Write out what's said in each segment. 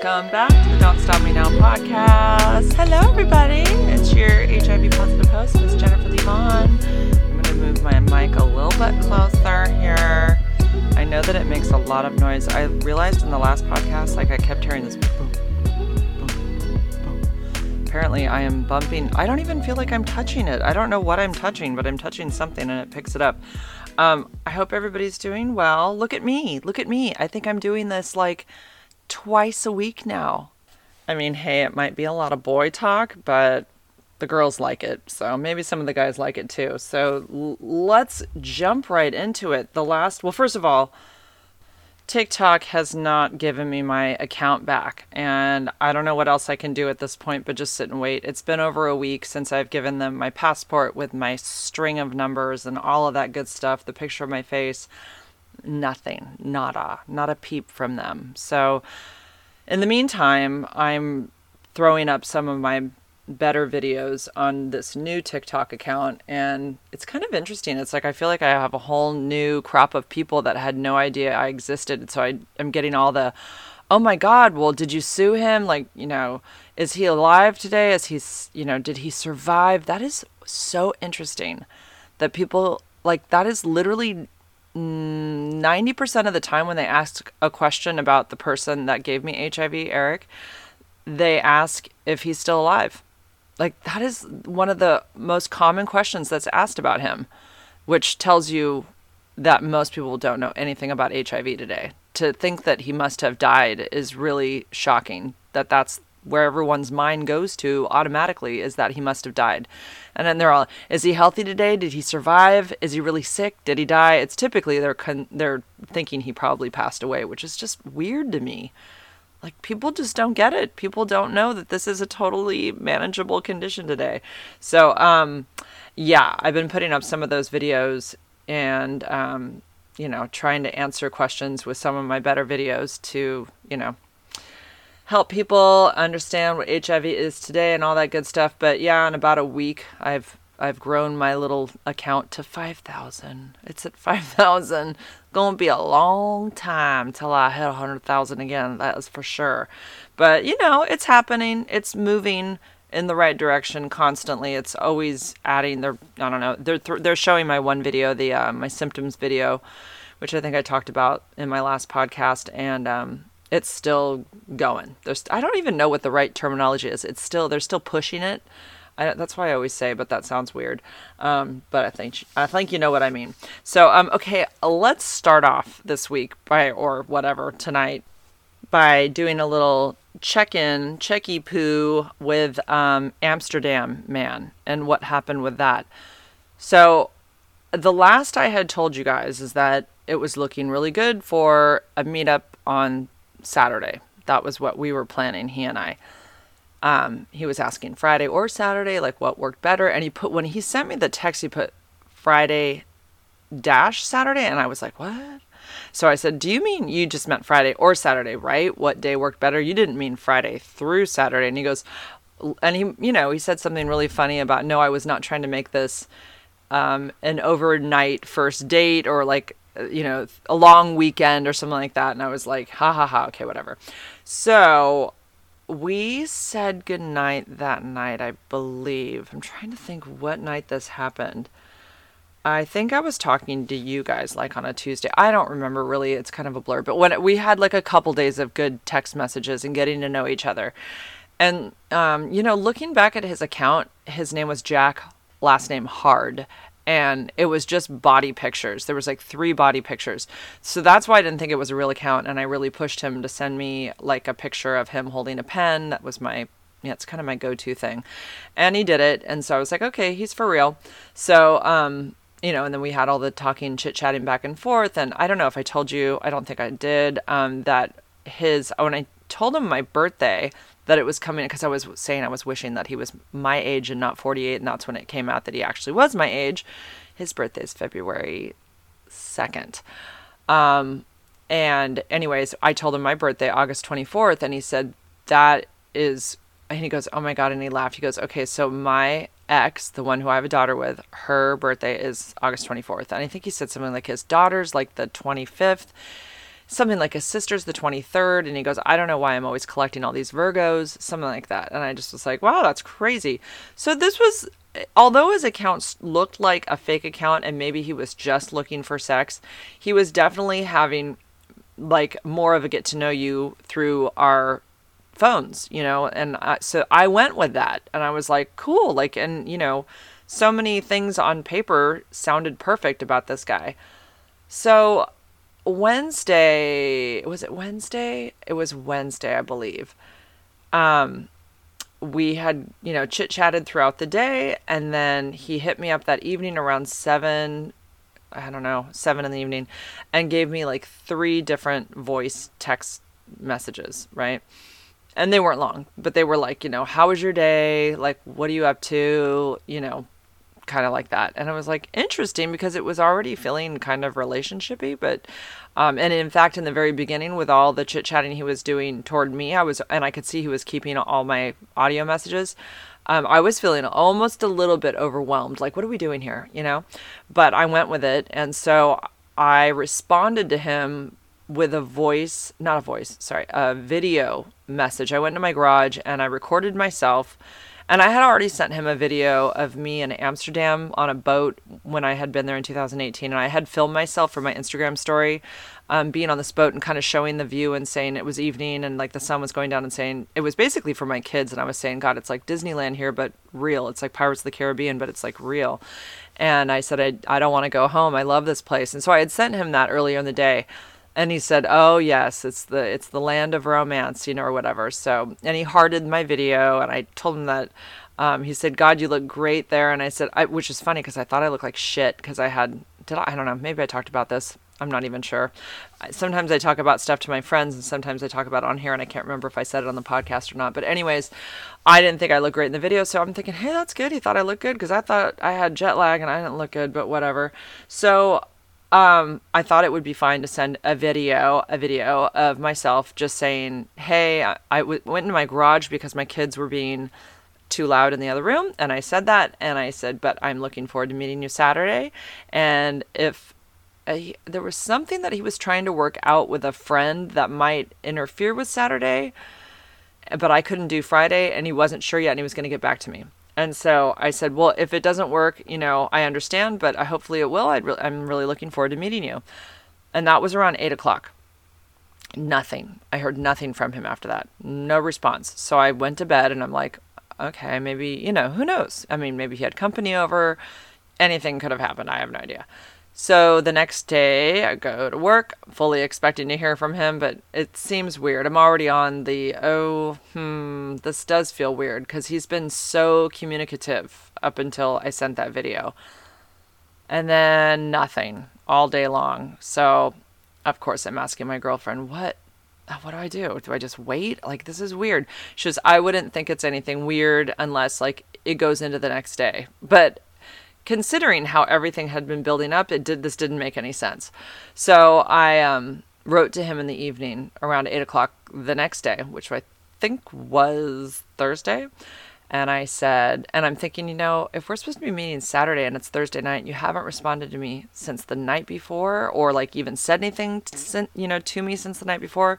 Welcome back to the Don't Stop Me Now podcast. Hello, everybody. It's your HIV positive host, Miss Jennifer Levon. I'm going to move my mic a little bit closer here. I know that it makes a lot of noise. I realized in the last podcast, I kept hearing this boom, boom, boom. Apparently, I am bumping. I don't even feel like I'm touching it. I don't know what I'm touching, but I'm touching something and it picks it up. I hope everybody's doing well. Look at me. Look at me. I think I'm doing this like twice a week now. I mean, hey, it might be a lot of boy talk, but the girls like it. So maybe some of the guys like it too. So let's jump right into it. First of all, TikTok has not given me my account back. And I don't know what else I can do at this point, but just sit and wait. It's been over a week since I've given them my passport with my string of numbers and all of that good stuff, the picture of my face. Nothing, not a peep from them. So in the meantime, I'm throwing up some of my better videos on this new TikTok account. And it's kind of interesting. It's like, I feel like I have a whole new crop of people that had no idea I existed. So I am getting all the, oh my God, well, did you sue him? Like, you know, is he alive today? Is he, you know, did he survive? That is so interesting that people like, that is literally 90% of the time when they ask a question about the person that gave me HIV, Eric, they ask if he's still alive. Like, that is one of the most common questions that's asked about him, which tells you that most people don't know anything about HIV today. To think that he must have died is really shocking, that's where everyone's mind goes to automatically, is that he must have died. And then they're all, is he healthy today? Did he survive? Is he really sick? Did he die? It's typically they're thinking he probably passed away, which is just weird to me. Like, people just don't get it. People don't know that this is a totally manageable condition today. So, yeah, I've been putting up some of those videos and, you know, trying to answer questions with some of my better videos to, you know, help people understand what HIV is today and all that good stuff. But yeah, in about a week, I've grown my little account to 5,000. It's at 5,000. Gonna be a long time till I hit 100,000 again. That is for sure. But you know, it's happening. It's moving in the right direction constantly. It's always adding. They're showing my one video, the my symptoms video, which I think I talked about in my last podcast, and it's still going. I don't even know what the right terminology is. They're still pushing it. That's why I always say, but that sounds weird. But I think you know what I mean. So, okay, let's start off this week tonight by doing a little check-in, checky-poo with Amsterdam Man and what happened with that. So the last I had told you guys is that it was looking really good for a meetup on Saturday. That was what we were planning, he and I. He was asking Friday or Saturday, like what worked better. And when he sent me the text, he put Friday-Saturday. And I was like, what? So I said, do you mean you just meant Friday or Saturday, right? What day worked better? You didn't mean Friday through Saturday. And he goes, he said something really funny about, no, I was not trying to make this, an overnight first date or like, you know, a long weekend or something like that. And I was like, ha ha ha. Okay, whatever. So we said goodnight that night, I believe. I'm trying to think what night this happened. I think I was talking to you guys like on a Tuesday. I don't remember really. It's kind of a blur, but when we had like a couple days of good text messages and getting to know each other. And, you know, looking back at his account, his name was Jack, last name Hard. And it was just body pictures. There was like 3 body pictures. So that's why I didn't think it was a real account. And I really pushed him to send me like a picture of him holding a pen. That was it's kind of my go-to thing. And he did it. And so I was like, okay, he's for real. So, you know, and then we had all the talking, chit-chatting back and forth. And I don't know if I told you, I don't think I did, that when I told him my birthday, that it was coming, because I was saying I was wishing that he was my age and not 48, and that's when it came out that he actually was my age. His birthday is February 2nd. And anyways, I told him my birthday, August 24th, and he said, and he goes, oh my God, and he laughed. He goes, okay, so my ex, the one who I have a daughter with, her birthday is August 24th. And I think he said something like his daughter's like the 25th. something like his sister's the 23rd, and he goes, I don't know why I'm always collecting all these Virgos, something like that. And I just was like, wow, that's crazy. So this was, although his account looked like a fake account and maybe he was just looking for sex, he was definitely having like more of a get to know you through our phones, you know? And so I went with that, and I was like, cool. Like, and you know, so many things on paper sounded perfect about this guy. So Wednesday, I believe. We had, you know, chit-chatted throughout the day, and then he hit me up that evening around 7 in the evening, and gave me like 3 different voice text messages, right? And they weren't long, but they were like, you know, how was your day? Like, what are you up to? You know, kind of like that. And I was like, interesting, because it was already feeling kind of relationshipy, but, and in fact, in the very beginning with all the chit chatting he was doing toward me, I could see he was keeping all my audio messages. I was feeling almost a little bit overwhelmed. Like, what are we doing here? You know, but I went with it. And so I responded to him with a video message. I went to my garage and I recorded myself. And I had already sent him a video of me in Amsterdam on a boat when I had been there in 2018. And I had filmed myself for my Instagram story, being on this boat and kind of showing the view and saying it was evening and like the sun was going down, and saying it was basically for my kids. And I was saying, God, it's like Disneyland here, but real. It's like Pirates of the Caribbean, but it's like real. And I said, I don't want to go home. I love this place. And so I had sent him that earlier in the day. And he said, oh yes, it's the land of romance, you know, or whatever. So, and he hearted my video, and I told him that, he said, God, you look great there. And I said, which is funny, cause I thought I looked like shit. Cause I don't know, maybe I talked about this. I'm not even sure. Sometimes I talk about stuff to my friends, and sometimes I talk about it on here, and I can't remember if I said it on the podcast or not. But anyways, I didn't think I looked great in the video. So I'm thinking, hey, that's good. He thought I looked good, cause I thought I had jet lag and I didn't look good, but whatever. So I thought it would be fine to send a video of myself just saying, hey, I went into my garage because my kids were being too loud in the other room. And I said that, and I said, but I'm looking forward to meeting you Saturday. And if there was something that he was trying to work out with a friend that might interfere with Saturday, but I couldn't do Friday, and he wasn't sure yet, and he was going to get back to me. And so I said, well, if it doesn't work, you know, I understand, but hopefully it will. I'm really looking forward to meeting you. And that was around 8:00. Nothing. I heard nothing from him after that. No response. So I went to bed, and I'm like, okay, maybe, you know, who knows? I mean, maybe he had company over. Anything could have happened. I have no idea. So the next day I go to work, fully expecting to hear from him, but it seems weird. I'm already on this does feel weird, because he's been so communicative up until I sent that video. And then nothing all day long. So of course I'm asking my girlfriend, what do I do? Do I just wait? Like, this is weird. She goes, I wouldn't think it's anything weird unless like it goes into the next day. But considering how everything had been building up, this didn't make any sense. So I wrote to him in the evening around 8:00 the next day, which I think was Thursday. And I said, and I'm thinking, you know, if we're supposed to be meeting Saturday and it's Thursday night, you haven't responded to me since the night before, or like even said anything, you know, to me since the night before,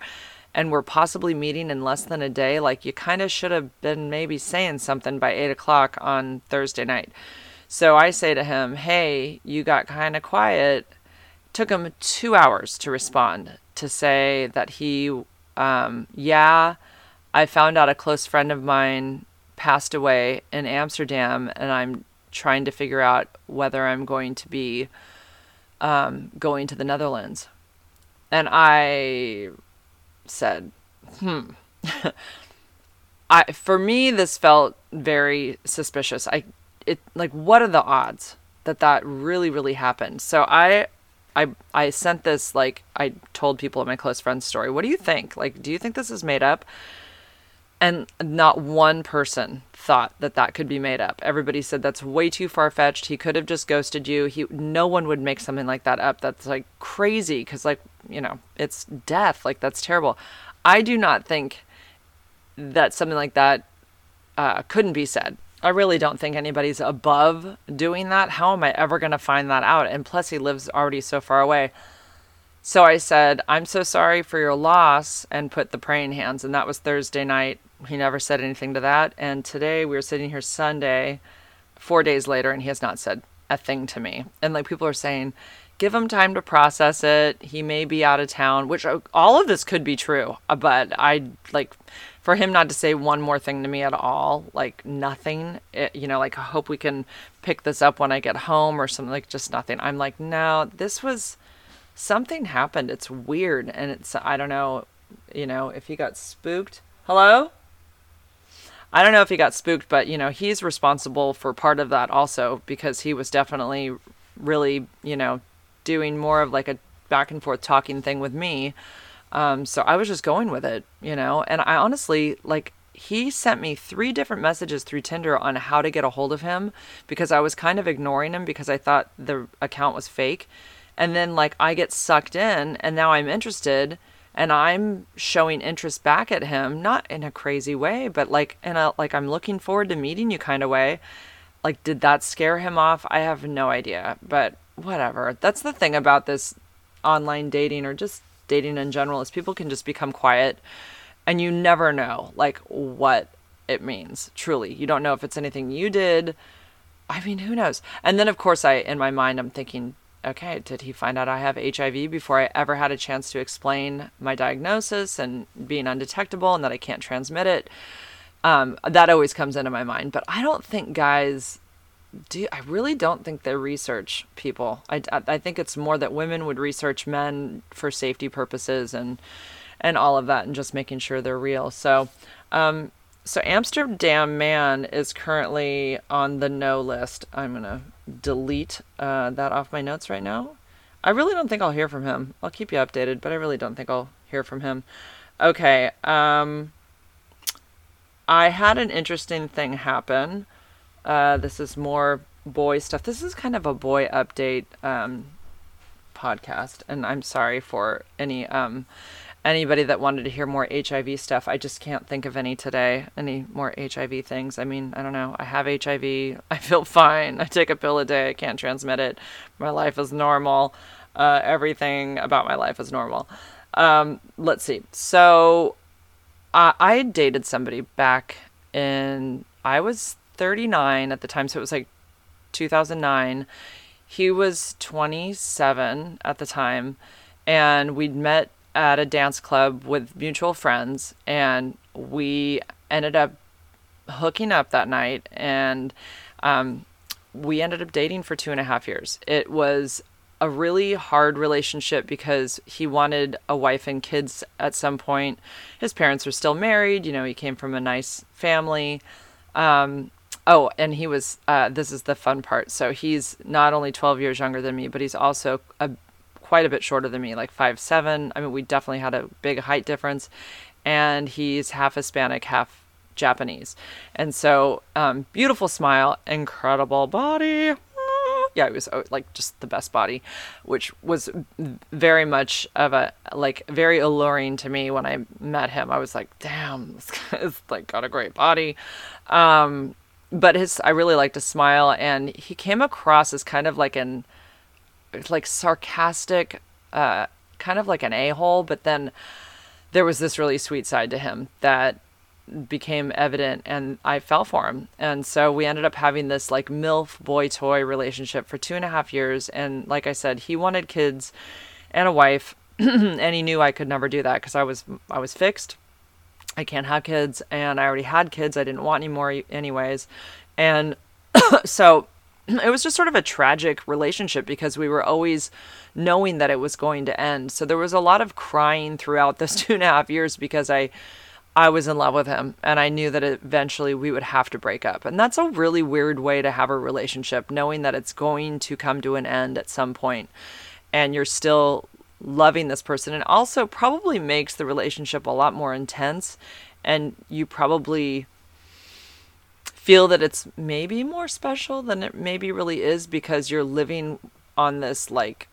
and we're possibly meeting in less than a day. Like, you kind of should have been maybe saying something by 8:00 on Thursday night. So I say to him, hey, you got kind of quiet. Took him 2 hours to respond, to say that he, I found out a close friend of mine passed away in Amsterdam, and I'm trying to figure out whether I'm going to be going to the Netherlands. And I said, for me, this felt very suspicious. What are the odds that really, really happened? So I sent this, like, I told people in my close friend's story, what do you think? Like, do you think this is made up? And not one person thought that could be made up. Everybody said that's way too far-fetched. He could have just ghosted you. No one would make something like that up. That's like crazy, because, like, you know, it's death. Like, that's terrible. I do not think that something like that couldn't be said. I really don't think anybody's above doing that. How am I ever going to find that out? And plus, he lives already so far away. So I said, I'm so sorry for your loss, and put the praying hands. And that was Thursday night. He never said anything to that. And today we were sitting here Sunday, 4 days later, and he has not said a thing to me. And like people are saying, give him time to process it. He may be out of town, which all of this could be true. But I like for him not to say one more thing to me at all, like nothing, it, you know, like I hope we can pick this up when I get home or something, like just nothing. I'm like, no, this was something happened. It's weird. And it's, I don't know, you know, if he got spooked. Hello? I don't know if he got spooked, but, you know, he's responsible for part of that also, because he was definitely really, you know, doing more of like a back and forth talking thing with me. So I was just going with it, you know, and I honestly, like, he sent me 3 different messages through Tinder on how to get a hold of him, because I was kind of ignoring him because I thought the account was fake. And then like I get sucked in and now I'm interested. And I'm showing interest back at him, not in a crazy way, but like in a, like I'm looking forward to meeting you kind of way. Like, did that scare him off? I have no idea, but whatever. That's the thing about this online dating or just dating in general, is people can just become quiet and you never know like what it means. Truly. You don't know if it's anything you did. I mean, who knows? And then of course in my mind, I'm thinking, okay, did he find out I have HIV before I ever had a chance to explain my diagnosis and being undetectable and that I can't transmit it? That always comes into my mind. But I don't think guys do. I really don't think they research people. I think it's more that women would research men for safety purposes and all of that and just making sure they're real. So Amsterdam Man is currently on the no list. I'm going to delete that off my notes right now. I really don't think I'll hear from him. I'll keep you updated, but I really don't think I'll hear from him. Okay. I had an interesting thing happen. This is more boy stuff. This is kind of a boy update podcast, and I'm sorry for any... anybody that wanted to hear more HIV stuff. I just can't think of any today, any more HIV things. I mean, I don't know. I have HIV. I feel fine. I take a pill a day. I can't transmit it. My life is normal. Everything about my life is normal. Let's see. So I dated somebody back in, I was 39 at the time. So it was like 2009. He was 27 at the time. And we'd met at a dance club with mutual friends, and we ended up hooking up that night, and we ended up dating for 2.5 years. It was a really hard relationship because he wanted a wife and kids at some point. His parents were still married. You know, he came from a nice family. Oh, and he was, this is the fun part. So he's not only 12 years younger than me, but he's also quite a bit shorter than me, like 5'7". I mean, we definitely had a big height difference, and he's half Hispanic, half Japanese. And so, beautiful smile, incredible body. Yeah, it was like just the best body, which was very much of a, like very alluring to me when I met him. I was like, damn, this guy's like got a great body. But I really liked his smile, and he came across as kind of like sarcastic, kind of like an a-hole, but then there was this really sweet side to him that became evident, and I fell for him. And so we ended up having this like MILF boy toy relationship for 2.5 years. And like I said, he wanted kids and a wife and he knew I could never do that because I was fixed. I can't have kids, and I already had kids. I didn't want any more anyways. And so it was just sort of a tragic relationship because we were always knowing that it was going to end. So there was a lot of crying throughout those 2.5 years because I was in love with him, and I knew that eventually we would have to break up. And that's a really weird way to have a relationship, knowing that it's going to come to an end at some point and you're still loving this person. And also probably makes the relationship a lot more intense, and you probably feel that it's maybe more special than it maybe really is because you're living on this, like,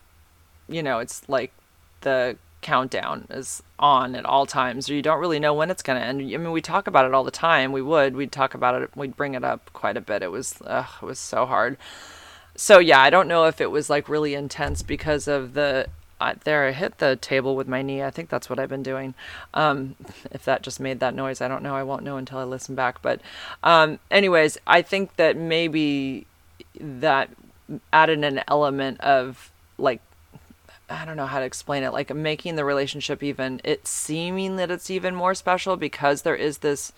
you know, it's like the countdown is on at all times, or you don't really know when it's going to end. I mean, we talk about it all the time. We'd talk about it. We'd bring it up quite a bit. It was so hard. So yeah, I don't know if it was like really intense because of the I hit the table with my knee. I think that's what I've been doing. If that just made that noise, I don't know. I won't know until I listen back. But anyways, I think that maybe that added an element of, like, I don't know how to explain it, like making the relationship even, it seeming that it's even more special because there is this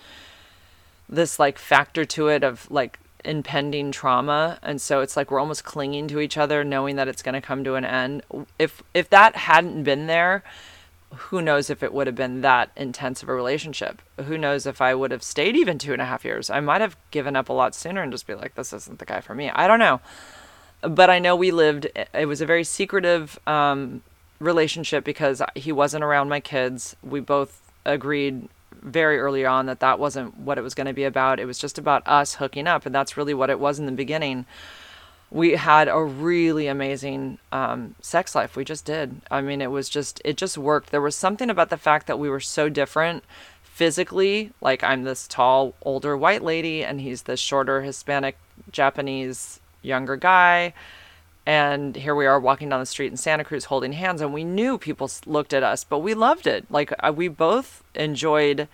like factor to it of like impending trauma. And so it's like we're almost clinging to each other, knowing that it's going to come to an end. If that hadn't been there, who knows if it would have been that intense of a relationship? Who knows if I would have stayed even 2.5 years? I might have given up a lot sooner and just be like, this isn't the guy for me. I don't know. But I know it was a very secretive relationship because he wasn't around my kids. We both agreed very early on that wasn't what it was going to be about. It was just about us hooking up. And that's really what it was in the beginning. We had a really amazing sex life. We just did. I mean, it just worked. There was something about the fact that we were so different physically. Like, I'm this tall, older white lady, and he's this shorter Hispanic, Japanese younger guy, and here we are walking down the street in Santa Cruz holding hands, and we knew people looked at us, but we loved it. Like, we both enjoyed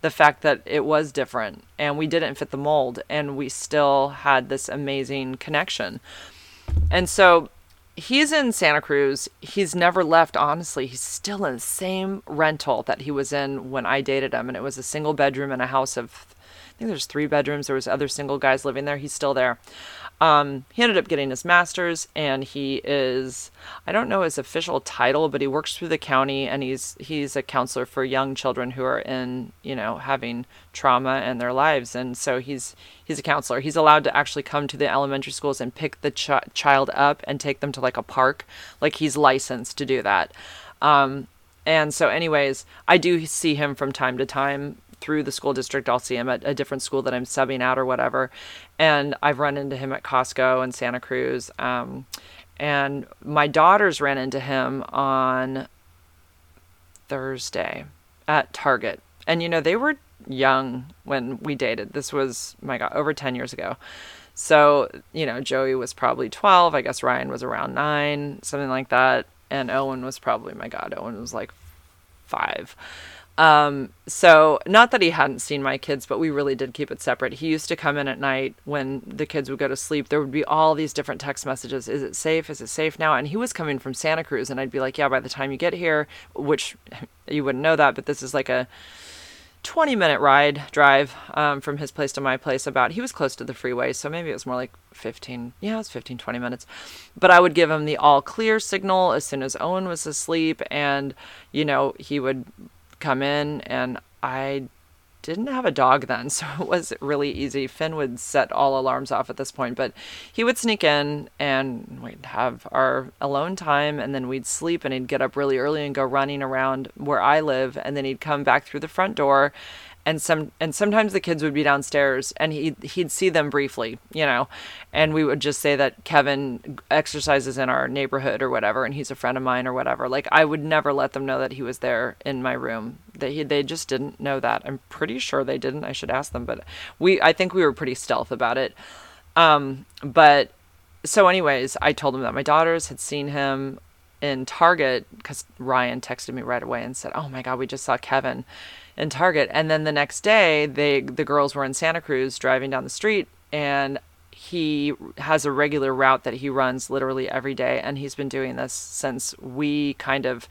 the fact that it was different and we didn't fit the mold, and we still had this amazing connection. And so he's in Santa Cruz. He's never left, honestly. He's still in the same rental that he was in when I dated him, and it was a single bedroom in a house of, I think there's 3 bedrooms. There was other single guys living there. He's still there. He ended up getting his master's, and he is, I don't know his official title, but he works through the county, and he's a counselor for young children who are in, having trauma in their lives. And so he's a counselor. He's allowed to actually come to the elementary schools and pick the child up and take them to like a park. Like, he's licensed to do that. And so anyways, I do see him from time to time through the school district. I'll see him at a different school that I'm subbing out or whatever. And I've run into him at Costco in Santa Cruz. And my daughters ran into him on Thursday at Target. And, they were young when we dated. This was, my God, over 10 years ago. So, Joey was probably 12. I guess Ryan was around 9, something like that. And Owen was probably, my God, Owen was like 5. So not that he hadn't seen my kids, but we really did keep it separate. He used to come in at night when the kids would go to sleep. There would be all these different text messages. Is it safe? Is it safe now? And he was coming from Santa Cruz, and I'd be like, yeah, by the time you get here, which you wouldn't know that, but this is like a 20-minute drive, from his place to my place. He was close to the freeway. So maybe it was more like 15. Yeah, it was 15, 20 minutes, but I would give him the all clear signal as soon as Owen was asleep. And, he would come in, and I didn't have a dog then, so it was really easy. Finn would set all alarms off at this point, but he would sneak in, and we'd have our alone time, and then we'd sleep, and he'd get up really early and go running around where I live, and then he'd come back through the front door, and sometimes the kids would be downstairs, and he'd see them briefly, and we would just say that Kevin exercises in our neighborhood or whatever, and he's a friend of mine or whatever. Like, I would never let them know that he was there in my room. They just didn't know that. I'm pretty sure they didn't. I should ask them, but I think we were pretty stealth about it. But so anyways, I told them that my daughters had seen him in Target, because Ryan texted me right away and said, oh my God, we just saw Kevin in Target. And then the next day, the girls were in Santa Cruz driving down the street, and he has a regular route that he runs literally every day. And he's been doing this since we kind of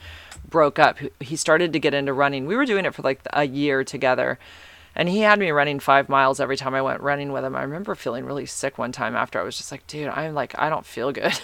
broke up. He started to get into running. We were doing it for like a year together, and he had me running 5 miles every time I went running with him. I remember feeling really sick one time after. I was just like, dude, I'm like, I don't feel good.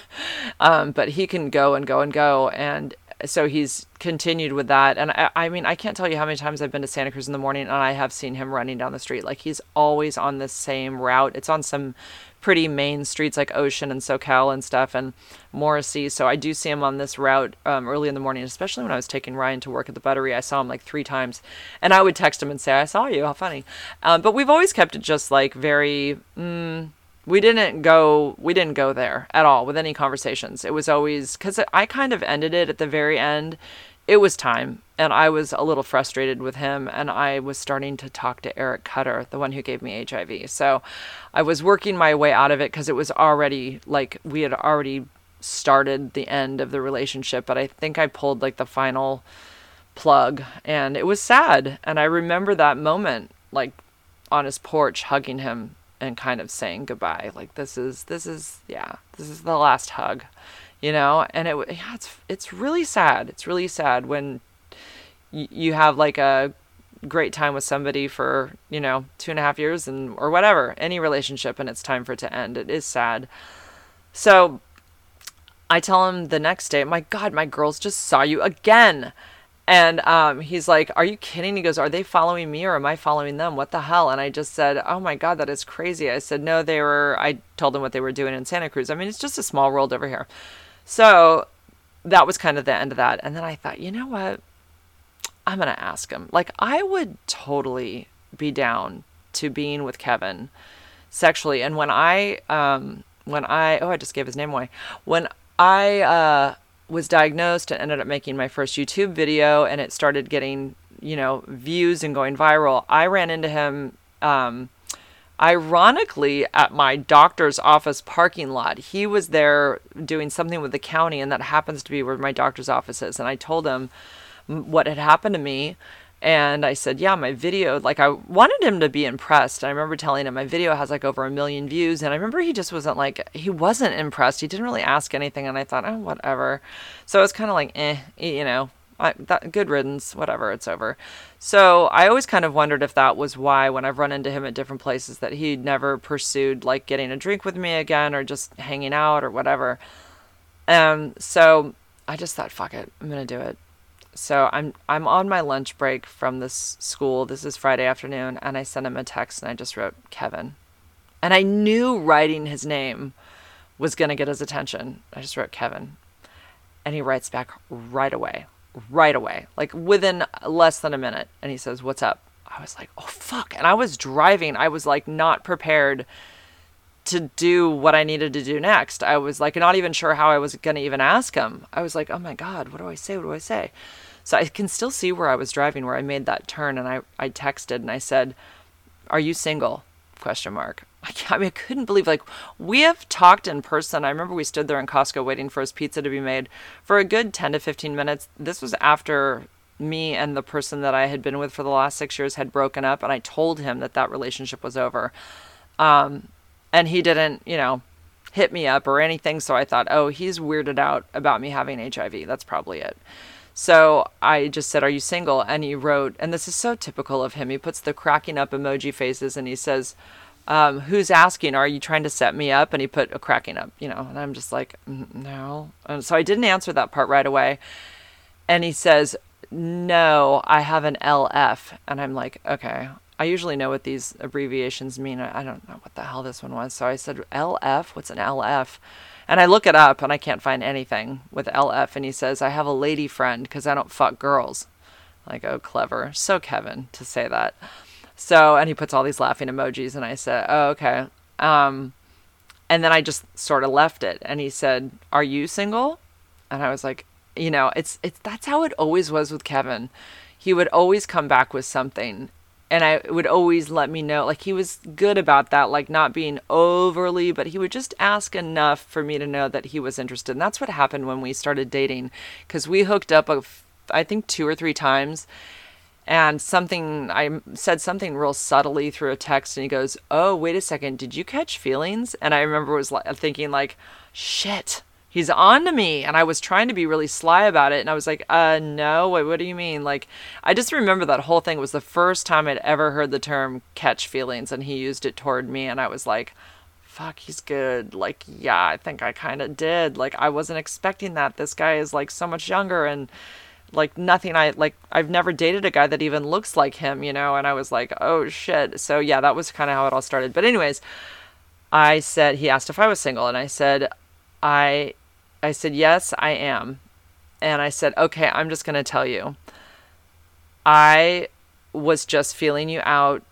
But he can go and go and go. And so he's continued with that. And I mean, I can't tell you how many times I've been to Santa Cruz in the morning and I have seen him running down the street. Like, he's always on the same route. It's on some pretty main streets like Ocean and SoCal and stuff, and Morrissey. So I do see him on this route early in the morning, especially when I was taking Ryan to work at the buttery. I saw him like 3 times, and I would text him and say, I saw you. How funny. But we've always kept it just like very, we didn't go there at all with any conversations. It was always, cause I kind of ended it at the very end. It was time, and I was a little frustrated with him, and I was starting to talk to Eric Cutter, the one who gave me HIV. So I was working my way out of it, because it was already like we had already started the end of the relationship, but I think I pulled like the final plug, and it was sad. And I remember that moment, like on his porch, hugging him and kind of saying goodbye. Like, this is the last hug, you know? And it's really sad. It's really sad when you have like a great time with somebody for, 2.5 years and, or whatever, any relationship, and it's time for it to end. It is sad. So I tell him the next day, my God, my girls just saw you again. And he's like, are you kidding? He goes, are they following me or am I following them? What the hell? And I just said, oh my God, that is crazy. I said, no, I told them what they were doing in Santa Cruz. I mean, it's just a small world over here. So that was kind of the end of that. And then I thought, you know what? I'm going to ask him. Like, I would totally be down to being with Kevin sexually. And when I just gave his name away. When I was diagnosed and ended up making my first YouTube video, and it started getting, views and going viral, I ran into him ironically at my doctor's office parking lot. He was there doing something with the county, and that happens to be where my doctor's office is. And I told him what had happened to me. And I said, yeah, my video, like, I wanted him to be impressed. I remember telling him my video has like over 1 million views. And I remember he just wasn't impressed. He didn't really ask anything. And I thought, oh, whatever. So I was kind of like, good riddance, whatever, it's over. So I always kind of wondered if that was why, when I've run into him at different places, that he never pursued like getting a drink with me again or just hanging out or whatever. So I just thought, fuck it, I'm going to do it. So I'm on my lunch break from this school. This is Friday afternoon. And I sent him a text and I just wrote Kevin. And I knew writing his name was going to get his attention. I just wrote Kevin. And he writes back right away, like within less than a minute. And he says, what's up? I was like, oh, fuck. And I was driving. I was like not prepared to do what I needed to do next. I was like not even sure how I was going to even ask him. I was like, oh my God, what do I say? So I can still see where I was driving, where I made that turn. And I texted and I said, are you single? ? I couldn't believe, like, we have talked in person. I remember we stood there in Costco waiting for his pizza to be made for a good 10 to 15 minutes. This was after me and the person that I had been with for the last 6 years had broken up. And I told him that relationship was over. And he didn't, hit me up or anything. So I thought, oh, he's weirded out about me having HIV. That's probably it. So I just said, are you single? And he wrote, and this is so typical of him, he puts the cracking up emoji faces and he says, who's asking? Are you trying to set me up? And he put a cracking up, and I'm just like, no. And so I didn't answer that part right away. And he says, no, I have an LF. And I'm like, okay. I usually know what these abbreviations mean. I don't know what the hell this one was. So I said, LF, what's an LF? And I look it up and I can't find anything with LF. And he says, I have a lady friend because I don't fuck girls. Like, oh, clever. So Kevin to say that. So, and he puts all these laughing emojis and I said, oh, okay. And then I just sort of left it. And he said, are you single? And I was like, it's that's how it always was with Kevin. He would always come back with something. And I would always let me know, like, he was good about that, like not being overly, but he would just ask enough for me to know that he was interested. And that's what happened when we started dating, because we hooked up, I think 2 or 3 times, and I said something real subtly through a text and he goes, oh, wait a second, did you catch feelings? And I remember was thinking like, shit, he's on to me. And I was trying to be really sly about it. And I was like, no, what do you mean? Like, I just remember that whole thing was the first time I'd ever heard the term catch feelings. And he used it toward me. And I was like, fuck, he's good. Like, yeah, I think I kind of did. Like, I wasn't expecting that. This guy is like so much younger and like nothing. I've never dated a guy that even looks like him, and I was like, oh shit. So yeah, that was kind of how it all started. But anyways, he asked if I was single. And I said, I said, yes, I am. And I said, okay, I'm just going to tell you, I was just feeling you out.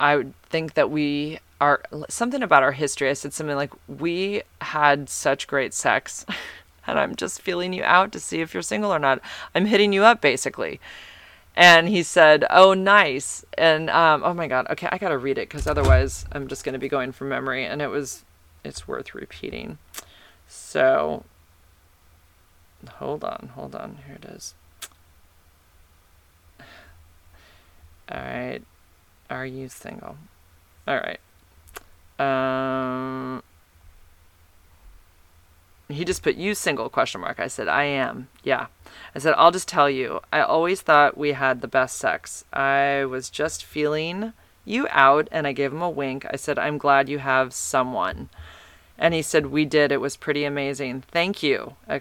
I would think that we are something about our history. I said something like, we had such great sex and I'm just feeling you out to see if you're single or not. I'm hitting you up basically. And he said, oh, nice. And, oh my God. Okay. I got to read it, 'cause otherwise I'm just going to be going from memory, and it's worth repeating. So Hold on. Here it is. All right. Are you single? All right. He just put you single ? I said, I am. Yeah. I said, I'll just tell you. I always thought we had the best sex. I was just feeling you out and I gave him a wink. I said, I'm glad you have someone. And he said, we did. It was pretty amazing. Thank you! ! And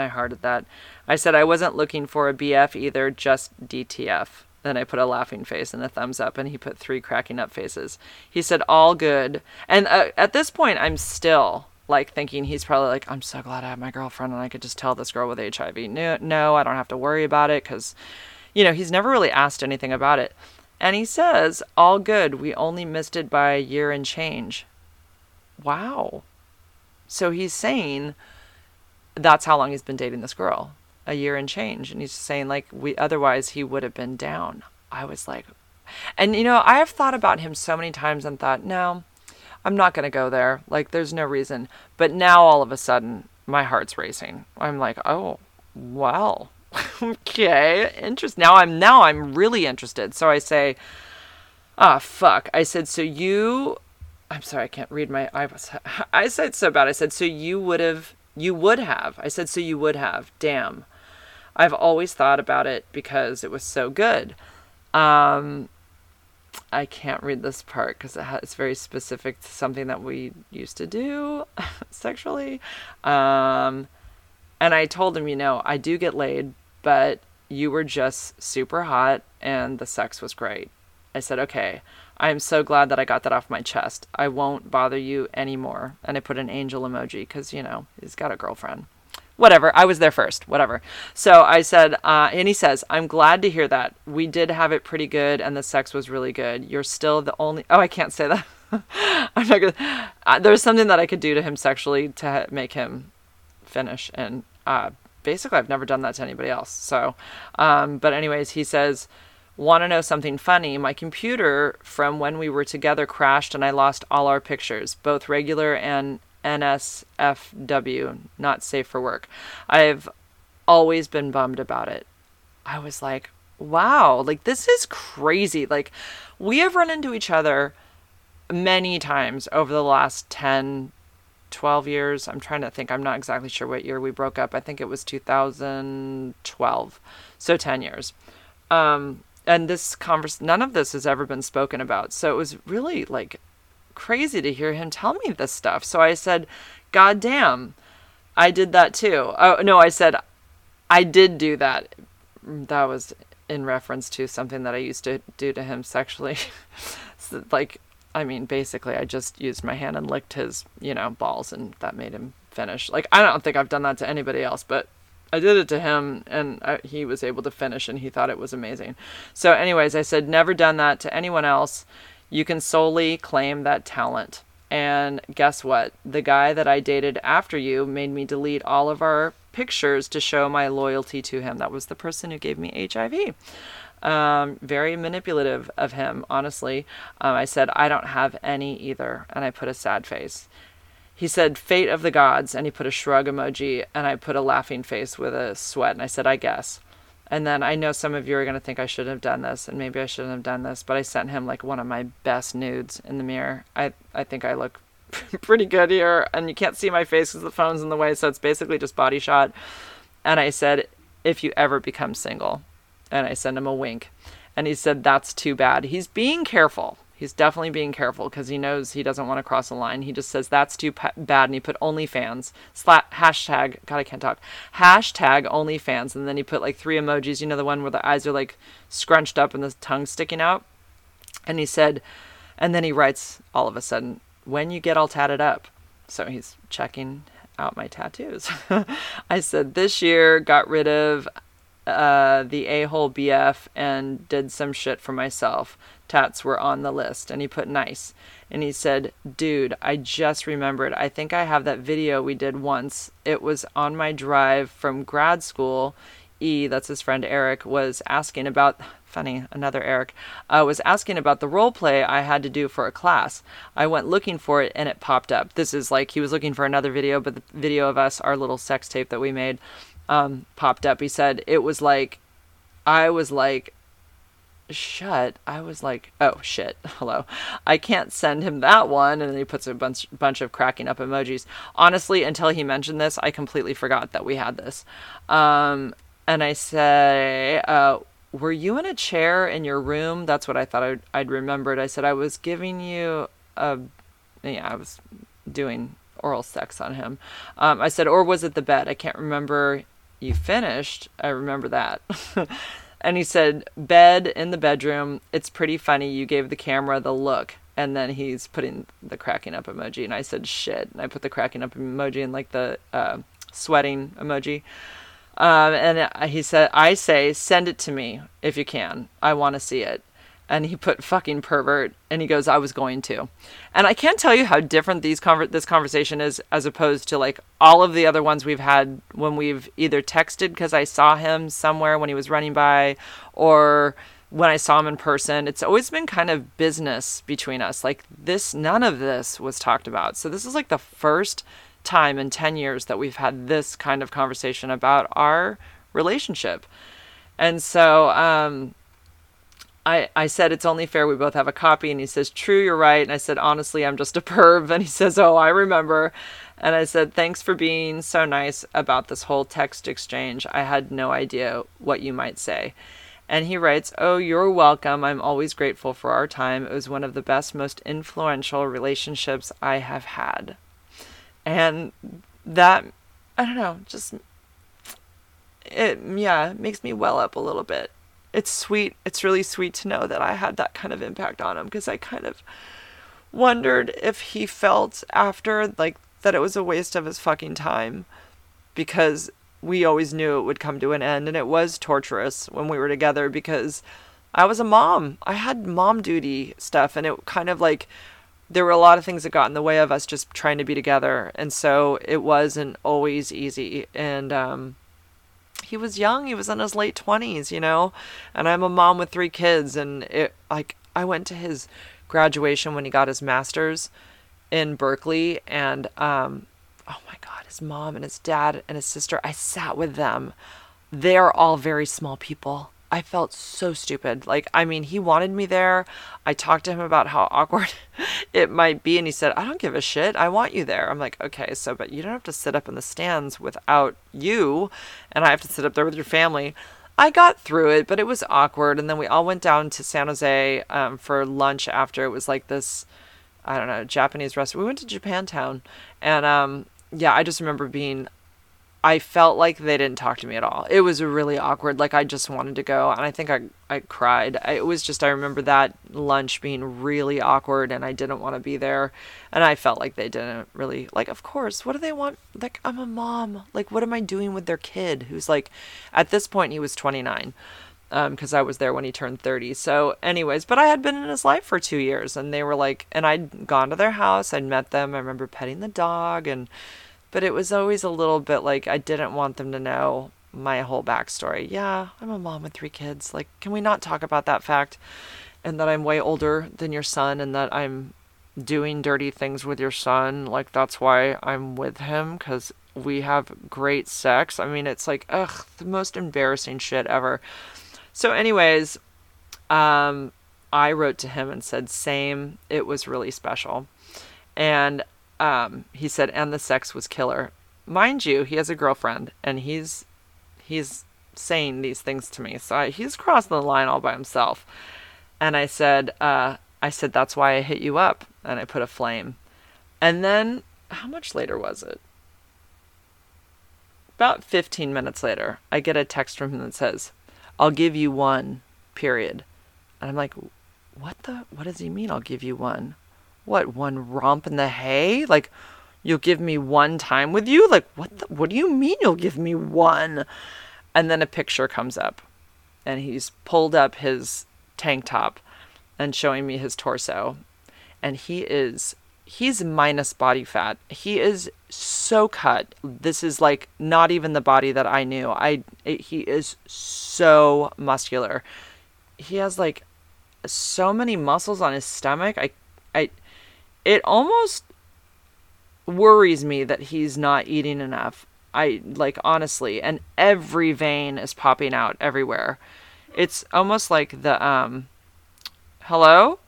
I hearted that. I said, I wasn't looking for a BF either, just DTF. Then I put a laughing face and a thumbs up, and he put 3 cracking up faces. He said, all good. And at this point, I'm still like thinking he's probably like, I'm so glad I have my girlfriend and I could just tell this girl with HIV. No, I don't have to worry about it because, you know, he's never really asked anything about it. And he says, all good. We only missed it by a year and change. Wow. So he's saying that's how long he's been dating this girl. A year and change. And he's saying like, we otherwise he would have been down. I was like, and you know, I have thought about him so many times and thought, no, I'm not going to go there. Like there's no reason. But now all of a sudden my heart's racing. I'm like, oh, well, okay. Now I'm really interested. So I say, ah, fuck. I said, I'm sorry, I can't read my eyes. I said so bad. I said, so you would have. I said, so you would have. Damn. I've always thought about it because it was so good. I can't read this part because it's very specific to something that we used to do sexually. And I told him, you know, I do get laid, but you were just super hot and the sex was great. I said, okay, I'm so glad that I got that off my chest. I won't bother you anymore. And I put an angel emoji because, you know, he's got a girlfriend. Whatever. I was there first. Whatever. So I said, and he says, I'm glad to hear that. We did have it pretty good and the sex was really good. You're still the only... Oh, I can't say that. I'm not going to... There's something that I could do to him sexually to make him finish. And basically, I've never done that to anybody else. So, but anyways, he says... Want to know something funny? My computer from when we were together crashed and I lost all our pictures, both regular and NSFW, not safe for work. I've always been bummed about it. I was like, wow, like this is crazy. Like we have run into each other many times over the last 10, 12 years. I'm trying to think. I'm not exactly sure what year we broke up. I think it was 2012. So 10 years. And this none of this has ever been spoken about. So it was really like crazy to hear him tell me this stuff. So I said, God damn, I did that too. Oh, no, I said, I did do that. That was in reference to something that I used to do to him sexually. So, like, I mean, basically, I just used my hand and licked his, you know, balls and that made him finish. Like, I don't think I've done that to anybody else, but I did it to him and he was able to finish and he thought it was amazing. So anyways, I said, never done that to anyone else. You can solely claim that talent. And guess what? The guy that I dated after you made me delete all of our pictures to show my loyalty to him. That was the person who gave me HIV. Very manipulative of him, honestly. I said, I don't have any either. And I put a sad face. He said, fate of the gods, and he put a shrug emoji, and I put a laughing face with a sweat, and I said, I guess. And then I know some of you are going to think I shouldn't have done this, and maybe I shouldn't have done this, but I sent him, like, one of my best nudes in the mirror. I think I look pretty good here, and you can't see my face because the phone's in the way, so it's basically just body shot. And I said, if you ever become single. And I sent him a wink. And he said, that's too bad. He's being careful. He's definitely being careful because he knows he doesn't want to cross a line. He just says, that's too bad. And he put OnlyFans, hashtag, God, I can't talk, hashtag OnlyFans. And then he put like 3 emojis, you know, the one where the eyes are like scrunched up and the tongue sticking out. And he said, and then he writes all of a sudden, when you get all tatted up. So he's checking out my tattoos. I said, this year got rid of the a-hole BF and did some shit for myself. Tats were on the list. And he put nice. And he said, dude, I just remembered. I think I have that video we did once. It was on my drive from grad school E, that's his friend Eric, was asking about, funny, another Eric, was asking about the role play I had to do for a class. I went looking for it and it popped up. This is like, he was looking for another video, but the video of us, our little sex tape that we made, popped up. He said, it was like, I was like, shut. I was like, oh shit, hello. I can't send him that one. And then he puts a bunch of cracking up emojis. Honestly, until he mentioned this, I completely forgot that we had this. And I say, were you in a chair in your room? That's what I thought I'd remembered. I said, I was giving you I was doing oral sex on him. I said, or was it the bed? I can't remember. You finished. I remember that. And he said, bed in the bedroom. It's pretty funny. You gave the camera the look. And then he's putting the cracking up emoji. And I said, shit. And I put the cracking up emoji and like the sweating emoji. And he said, I say, send it to me if you can. I want to see it. And he put fucking pervert. And he goes, I was going to. And I can't tell you how different this conversation is as opposed to like all of the other ones we've had when we've either texted because I saw him somewhere when he was running by or when I saw him in person. It's always been kind of business between us. Like this, none of this was talked about. So this is like the first time in 10 years that we've had this kind of conversation about our relationship. And so I said, it's only fair we both have a copy. And he says, true, you're right. And I said, honestly, I'm just a perv. And he says, oh, I remember. And I said, thanks for being so nice about this whole text exchange. I had no idea what you might say. And he writes, oh, you're welcome. I'm always grateful for our time. It was one of the best, most influential relationships I have had. And that, I don't know, just, it makes me well up a little bit. It's sweet. It's really sweet to know that I had that kind of impact on him, because I kind of wondered if he felt after, like, that it was a waste of his fucking time, because we always knew it would come to an end. And it was torturous when we were together because I was a mom. I had mom duty stuff, and it kind of like, there were a lot of things that got in the way of us just trying to be together. And so it wasn't always easy. And he was young. He was in his late 20s, you know, and I'm a mom with 3 kids. And it, like, I went to his graduation when he got his master's in Berkeley. And oh my God, his mom and his dad and his sister, I sat with them. They're all very small people. I felt so stupid. Like, I mean, he wanted me there. I talked to him about how awkward it might be. And he said, I don't give a shit. I want you there. I'm like, okay, so, but you don't have to sit up in the stands without you. And I have to sit up there with your family. I got through it, but it was awkward. And then we all went down to San Jose for lunch after. It was like this, I don't know, Japanese restaurant. We went to Japantown. And I just remember being, I felt like they didn't talk to me at all. It was really awkward. Like, I just wanted to go. And I think I cried. It was just, I remember that lunch being really awkward and I didn't want to be there. And I felt like they didn't really, like, of course, what do they want? Like, I'm a mom. Like, what am I doing with their kid? Who's like, at this point, he was 29. Cause I was there when he turned 30. So anyways, but I had been in his life for 2 years and they were like, and I'd gone to their house. I'd met them. I remember petting the dog but it was always a little bit like, I didn't want them to know my whole backstory. Yeah, I'm a mom with 3 kids. Like, can we not talk about that fact? And that I'm way older than your son and that I'm doing dirty things with your son. Like, that's why I'm with him, because we have great sex. I mean, it's like, ugh, the most embarrassing shit ever. So anyways, I wrote to him and said, same, it was really special. And he said, and the sex was killer. Mind you, he has a girlfriend and he's saying these things to me. So he's crossing the line all by himself. And I said, that's why I hit you up. And I put a flame. And then how much later was it? About 15 minutes later, I get a text from him that says, I'll give you one, period. And I'm like, what does he mean? I'll give you one. What, one romp in the hay? Like, you'll give me one time with you? Like, what do you mean you'll give me one? And then a picture comes up and he's pulled up his tank top and showing me his torso. And he is he's minus body fat. He is so cut. This is like not even the body that I knew. He is so muscular. He has like so many muscles on his stomach. It almost worries me that he's not eating enough. Honestly, and every vein is popping out everywhere. It's almost like the, hello?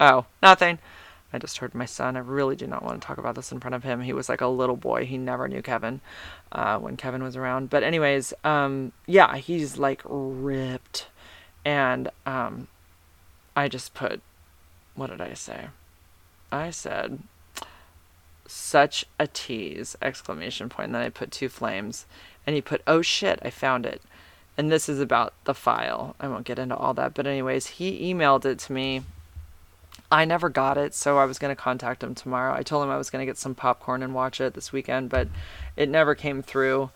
Oh, nothing. I just heard my son. I really do not want to talk about this in front of him. He was like a little boy. He never knew Kevin, when Kevin was around. But anyways, yeah, he's like ripped. And, I just put, what did I say? I said, such a tease, ! And then I put two flames, and he put, oh shit, I found it. And this is about the file. I won't get into all that. But anyways, he emailed it to me. I never got it, so I was going to contact him tomorrow. I told him I was going to get some popcorn and watch it this weekend, but it never came through.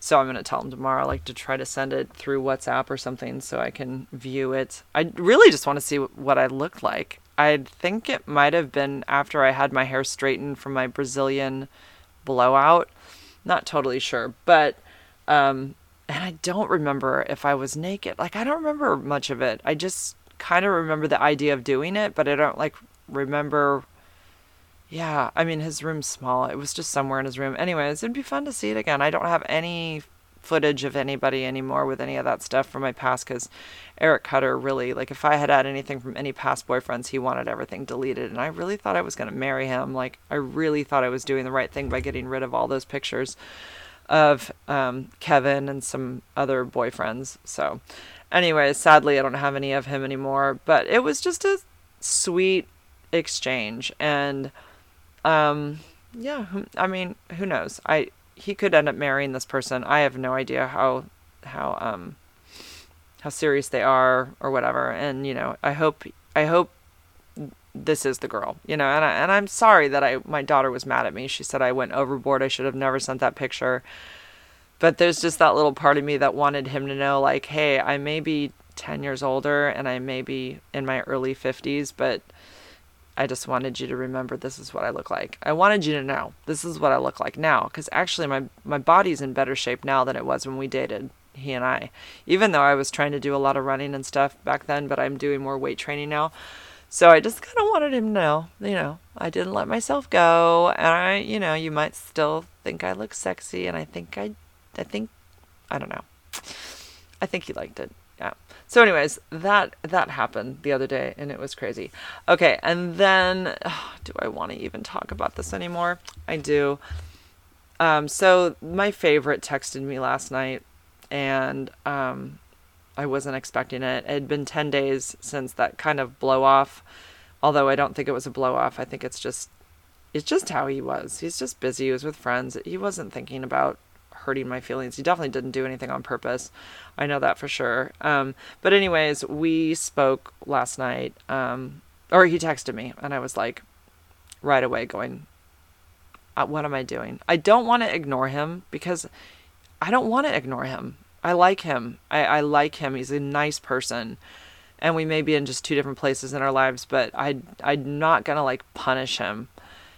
So I'm going to tell him tomorrow, like, to try to send it through WhatsApp or something so I can view it. I really just want to see what I looked like. I think it might have been after I had my hair straightened from my Brazilian blowout. Not totally sure, but, and I don't remember if I was naked. Like, I don't remember much of it. I just kind of remember the idea of doing it, but I don't, like, remember. Yeah, I mean, his room's small. It was just somewhere in his room. Anyways, it'd be fun to see it again. I don't have any footage of anybody anymore with any of that stuff from my past, because Eric Cutter really, like, if I had had anything from any past boyfriends, he wanted everything deleted. And I really thought I was going to marry him. Like, I really thought I was doing the right thing by getting rid of all those pictures of Kevin and some other boyfriends. So anyway, sadly I don't have any of him anymore, but it was just a sweet exchange. And yeah, I mean, who knows? He could end up marrying this person. I have no idea how serious they are or whatever. And, you know, I hope this is the girl, you know, and I'm sorry that my daughter was mad at me. She said I went overboard. I should have never sent that picture. But there's just that little part of me that wanted him to know, like, hey, I may be 10 years older and I may be in my early 50s, but I just wanted you to remember this is what I look like. I wanted you to know this is what I look like now, because actually my body's in better shape now than it was when we dated, he and I. Even though I was trying to do a lot of running and stuff back then, but I'm doing more weight training now. So I just kind of wanted him to know, you know, I didn't let myself go. And I, you know, you might still think I look sexy, and I think I don't know. I think he liked it. Yeah. So anyways, that happened the other day, and it was crazy. Okay. And then, do I want to even talk about this anymore? I do. So my favorite texted me last night, and, I wasn't expecting it. It had been 10 days since that kind of blow off. Although I don't think it was a blow off. I think it's just how he was. He's just busy. He was with friends. He wasn't thinking about hurting my feelings. He definitely didn't do anything on purpose. I know that for sure. But anyways, we spoke last night, or he texted me, and I was like right away going, what am I doing? I don't want to ignore him, because I don't want to ignore him. I like him. I like him. He's a nice person, and we may be in just two different places in our lives, but I'm not going to like punish him,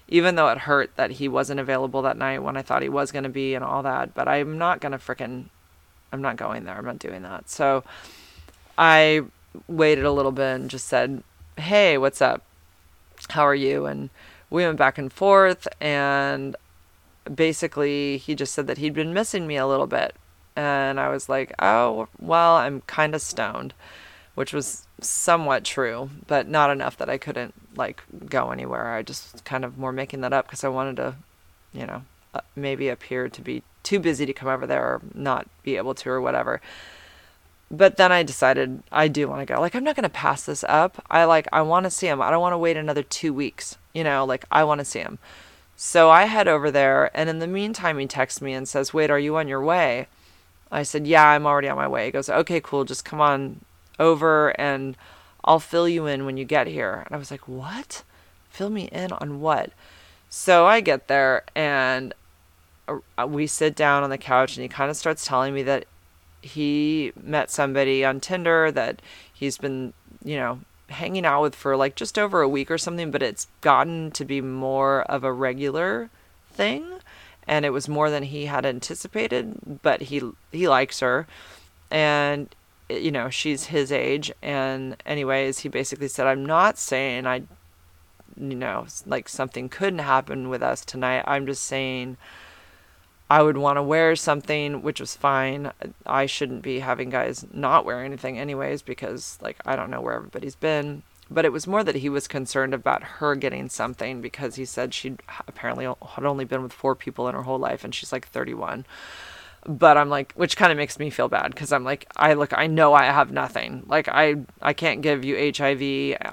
even though it hurt that he wasn't available that night when I thought he was going to be and all that. But I'm not going to I'm not going there. I'm not doing that. So I waited a little bit and just said, hey, what's up? How are you? And we went back and forth, and basically he just said that he'd been missing me a little bit. And I was like, oh, well, I'm kind of stoned, which was somewhat true, but not enough that I couldn't like go anywhere. I just kind of more making that up because I wanted to, you know, maybe appear to be too busy to come over there or not be able to or whatever. But then I decided I do want to go. Like, I'm not going to pass this up. I want to see him. I don't want to wait another 2 weeks. You know, like, I want to see him. So I head over there. And in the meantime, he texts me and says, wait, are you on your way? I said, yeah, I'm already on my way. He goes, okay, cool. Just come on over and I'll fill you in when you get here. And I was like, what? Fill me in on what? So I get there and we sit down on the couch, and he kind of starts telling me that he met somebody on Tinder that he's been, you know, hanging out with for like just over a week or something, but it's gotten to be more of a regular thing. And it was more than he had anticipated, but he likes her, and you know, she's his age. And anyways, he basically said, I'm not saying I, you know, like something couldn't happen with us tonight. I'm just saying I would want to wear something, which was fine. I shouldn't be having guys not wear anything anyways, because like, I don't know where everybody's been. But it was more that he was concerned about her getting something, because he said she apparently had only been with 4 people in her whole life, and she's like 31. But I'm like, which kind of makes me feel bad, because I'm like, I know I have nothing. Like, I can't give you HIV.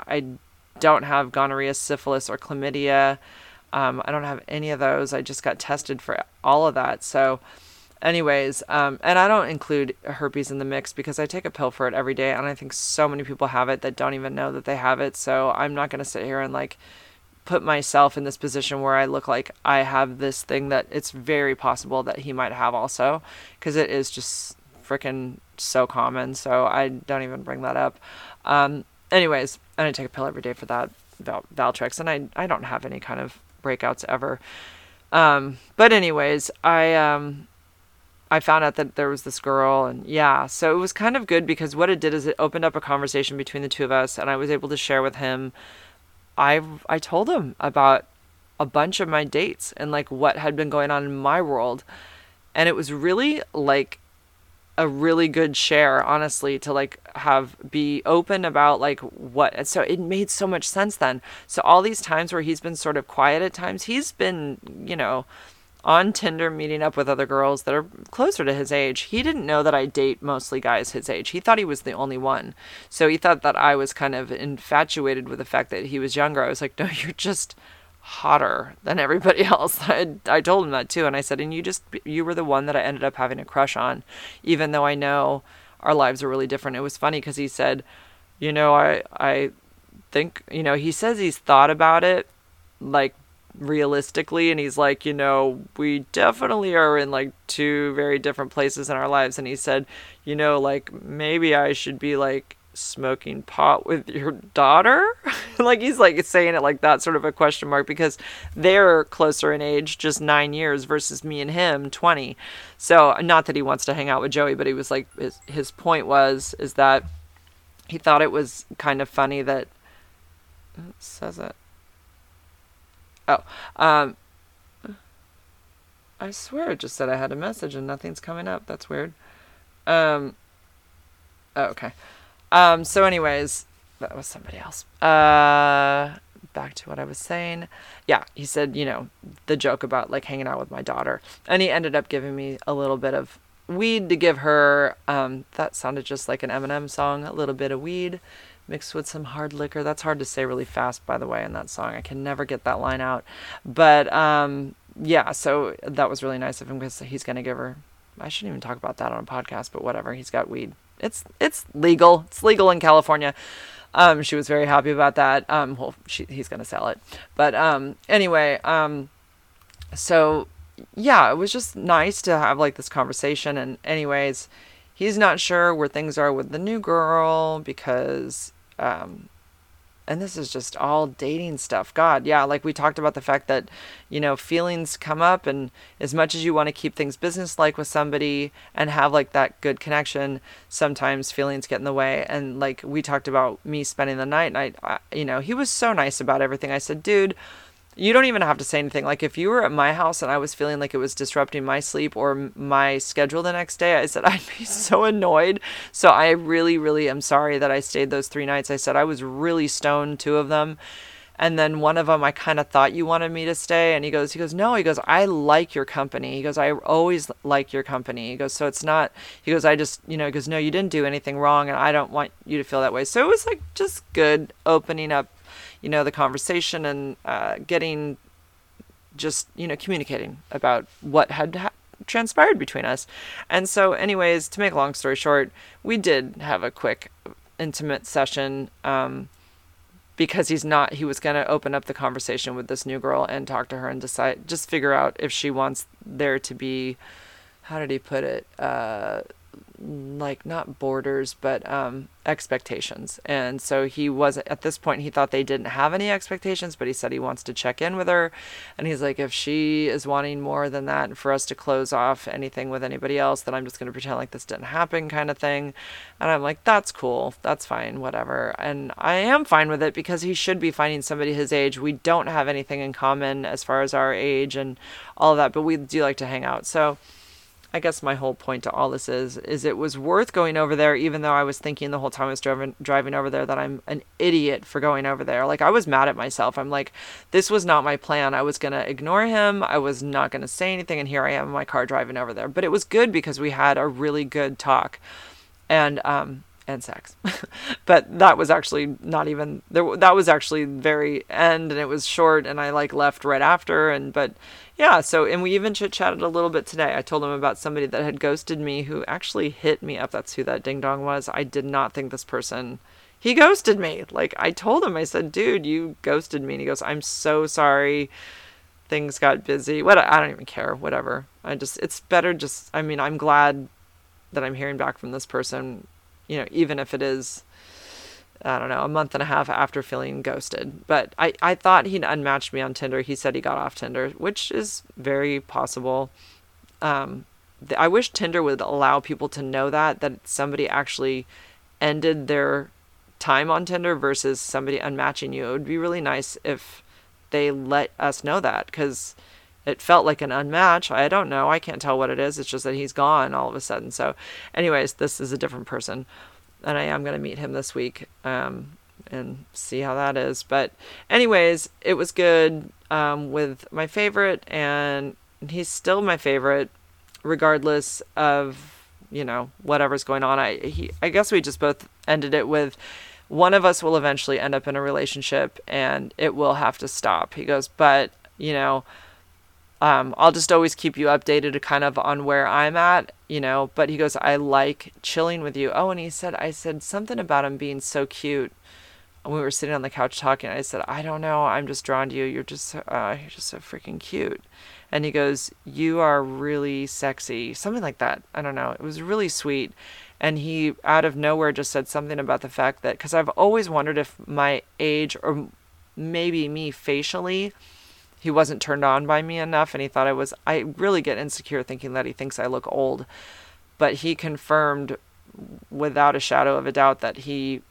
I don't have gonorrhea, syphilis, or chlamydia. I don't have any of those. I just got tested for all of that. So anyways, and I don't include herpes in the mix, because I take a pill for it every day, and I think so many people have it that don't even know that they have it. So I'm not going to sit here and like put myself in this position where I look like I have this thing that it's very possible that he might have also, because it is just freaking so common. So I don't even bring that up. Anyways, and I take a pill every day for that, Valtrex, and I don't have any kind of breakouts ever. But anyways, I found out that there was this girl, and yeah, so it was kind of good, because what it did is it opened up a conversation between the two of us, and I was able to share with him. I told him about a bunch of my dates and like what had been going on in my world. And it was really like a really good share, honestly, to like be open about like what, and so it made so much sense then. So all these times where he's been sort of quiet at times, he's been, you know, on Tinder meeting up with other girls that are closer to his age. He didn't know that I date mostly guys his age. He thought he was the only one. So he thought that I was kind of infatuated with the fact that he was younger. I was like, no, you're just hotter than everybody else. I told him that too. And I said, and you were the one that I ended up having a crush on, even though I know our lives are really different. It was funny because he said, you know, I think, you know, he says he's thought about it like realistically, and he's like, you know, we definitely are in like 2 very different places in our lives. And he said, you know, like maybe I should be like smoking pot with your daughter. Like he's like saying it like that, sort of a question mark, because they're closer in age, just 9 years versus me and him 20. So not that he wants to hang out with Joey, but he was like, his point was, is that he thought it was kind of funny that it says it. Oh, I swear it just said I had a message and nothing's coming up. That's weird. Oh, okay. So anyways, that was somebody else. Back to what I was saying. Yeah. He said, you know, the joke about like hanging out with my daughter, and he ended up giving me a little bit of weed to give her. That sounded just like an Eminem song, a little bit of weed mixed with some hard liquor. That's hard to say really fast, by the way, in that song. I can never get that line out. But yeah, so that was really nice of him, because he's going to give her, I shouldn't even talk about that on a podcast, but whatever. He's got weed. It's legal. It's legal in California. She was very happy about that. Well, he's going to sell it. But anyway, so yeah, it was just nice to have like this conversation. And anyways, he's not sure where things are with the new girl, because, and this is just all dating stuff. God, yeah, like we talked about the fact that, you know, feelings come up, and as much as you want to keep things business-like with somebody and have like that good connection, sometimes feelings get in the way. And like we talked about me spending the night, and I you know, he was so nice about everything. I said, dude, you don't even have to say anything. Like if you were at my house and I was feeling like it was disrupting my sleep or my schedule the next day, I said, I'd be so annoyed. So I really, really am sorry that I stayed those 3 nights. I said, I was really stoned, 2 of them. And then one of them, I kind of thought you wanted me to stay. And he goes, no, he goes, I like your company. He goes, I always like your company. He goes, so it's not, he goes, I just, you know, he goes, no, you didn't do anything wrong, and I don't want you to feel that way. So it was like just good opening up, you know, the conversation, and getting just, you know, communicating about what had transpired between us. And so anyways, to make a long story short, we did have a quick intimate session, because he was going to open up the conversation with this new girl and talk to her and decide, just figure out if she wants there to be, how did he put it? like not borders, but expectations. And so he wasn't, at this point, he thought they didn't have any expectations, but he said he wants to check in with her. And he's like, if she is wanting more than that, and for us to close off anything with anybody else, then I'm just going to pretend like this didn't happen, kind of thing. And I'm like, that's cool. That's fine. Whatever. And I am fine with it because he should be finding somebody his age. We don't have anything in common as far as our age and all of that, but we do like to hang out. So I guess my whole point to all this is it was worth going over there, even though I was thinking the whole time I was driving over there that I'm an idiot for going over there. Like, I was mad at myself. I'm like, this was not my plan. I was going to ignore him. I was not going to say anything. And here I am in my car driving over there. But it was good because we had a really good talk and sex. But that was actually not even there. That was actually very end, and it was short, and I like left right after. And but yeah, so, and we even chit-chatted a little bit today. I told him about somebody that had ghosted me who actually hit me up. That's who that ding-dong was. I did not think this person, he ghosted me. Like, I told him, I said, dude, you ghosted me. And he goes, I'm so sorry. Things got busy. What? I don't even care. Whatever. It's better just, I mean, I'm glad that I'm hearing back from this person, you know, even if it is, I don't know, a month and a half after feeling ghosted. But I thought he'd unmatched me on Tinder. He said he got off Tinder, which is very possible. I wish Tinder would allow people to know that somebody actually ended their time on Tinder versus somebody unmatching you. It would be really nice if they let us know that, because it felt like an unmatch. I don't know. I can't tell what it is. It's just that he's gone all of a sudden. So anyways, this is a different person. And I am going to meet him this week and see how that is. But anyways, it was good with my favorite, and he's still my favorite regardless of, you know, whatever's going on. I guess we just both ended it with, one of us will eventually end up in a relationship and it will have to stop. He goes, but, you know, I'll just always keep you updated kind of on where I'm at, you know, but he goes, I like chilling with you. Oh, and I said something about him being so cute. And we were sitting on the couch talking. I said, I don't know. I'm just drawn to you. You're just so freaking cute. And he goes, you are really sexy. Something like that. I don't know. It was really sweet. And he out of nowhere just said something about the fact that, cause I've always wondered if my age or maybe me facially, he wasn't turned on by me enough, and he thought I really get insecure thinking that he thinks I look old. But he confirmed without a shadow of a doubt that he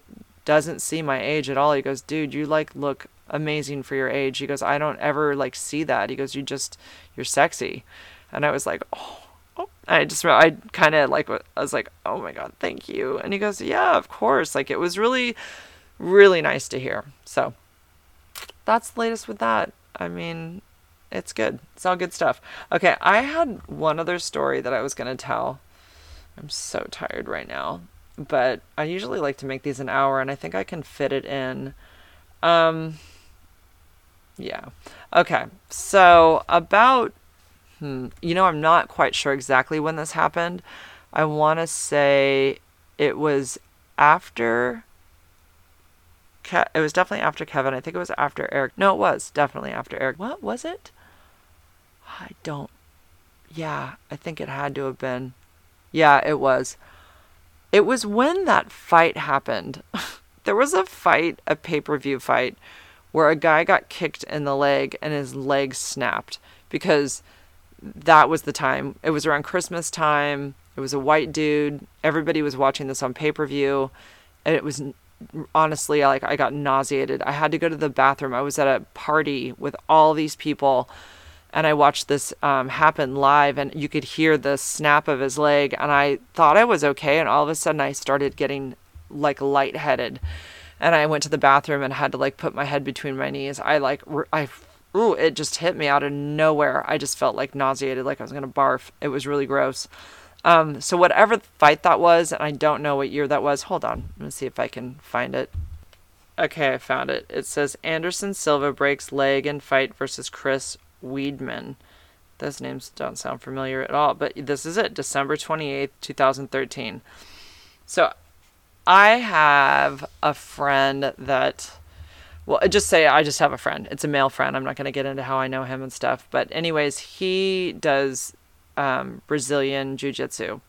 doesn't see my age at all. He goes, dude, you like look amazing for your age. He goes, I don't ever like see that. He goes, you're sexy. And I was like, oh. I was like, oh my God, thank you. And he goes, yeah, of course. Like, it was really, really nice to hear. So that's the latest with that. I mean, it's good. It's all good stuff. Okay, I had one other story that I was going to tell. I'm so tired right now. But I usually like to make these an hour, and I think I can fit it in. Yeah. Okay, so about, you know, I'm not quite sure exactly when this happened. I want to say it was after... it was definitely after Kevin. I think it was after Eric. No, it was definitely after Eric. What was it? Yeah, I think it had to have been. Yeah, it was. It was when that fight happened. There was a fight, a pay-per-view fight, where a guy got kicked in the leg and his leg snapped, because that was the time. It was around Christmas time. It was a white dude. Everybody was watching this on pay-per-view, and it was... honestly, like, I got nauseated. I had to go to the bathroom. I was at a party with all these people, and I watched this happen live, and you could hear the snap of his leg, and I thought I was okay, and all of a sudden I started getting like lightheaded, and I went to the bathroom and had to like put my head between my knees. It just hit me out of nowhere. I just felt like nauseated, like I was gonna barf. It was really gross. So whatever fight that was, and I don't know what year that was. Hold on. Let me see if I can find it. Okay, I found it. It says Anderson Silva breaks leg in fight versus Chris Weidman. Those names don't sound familiar at all, but this is it. December 28th, 2013. So I have a friend that... well, I just have a friend. It's a male friend. I'm not going to get into how I know him and stuff. But anyways, he does... Brazilian jiu-jitsu,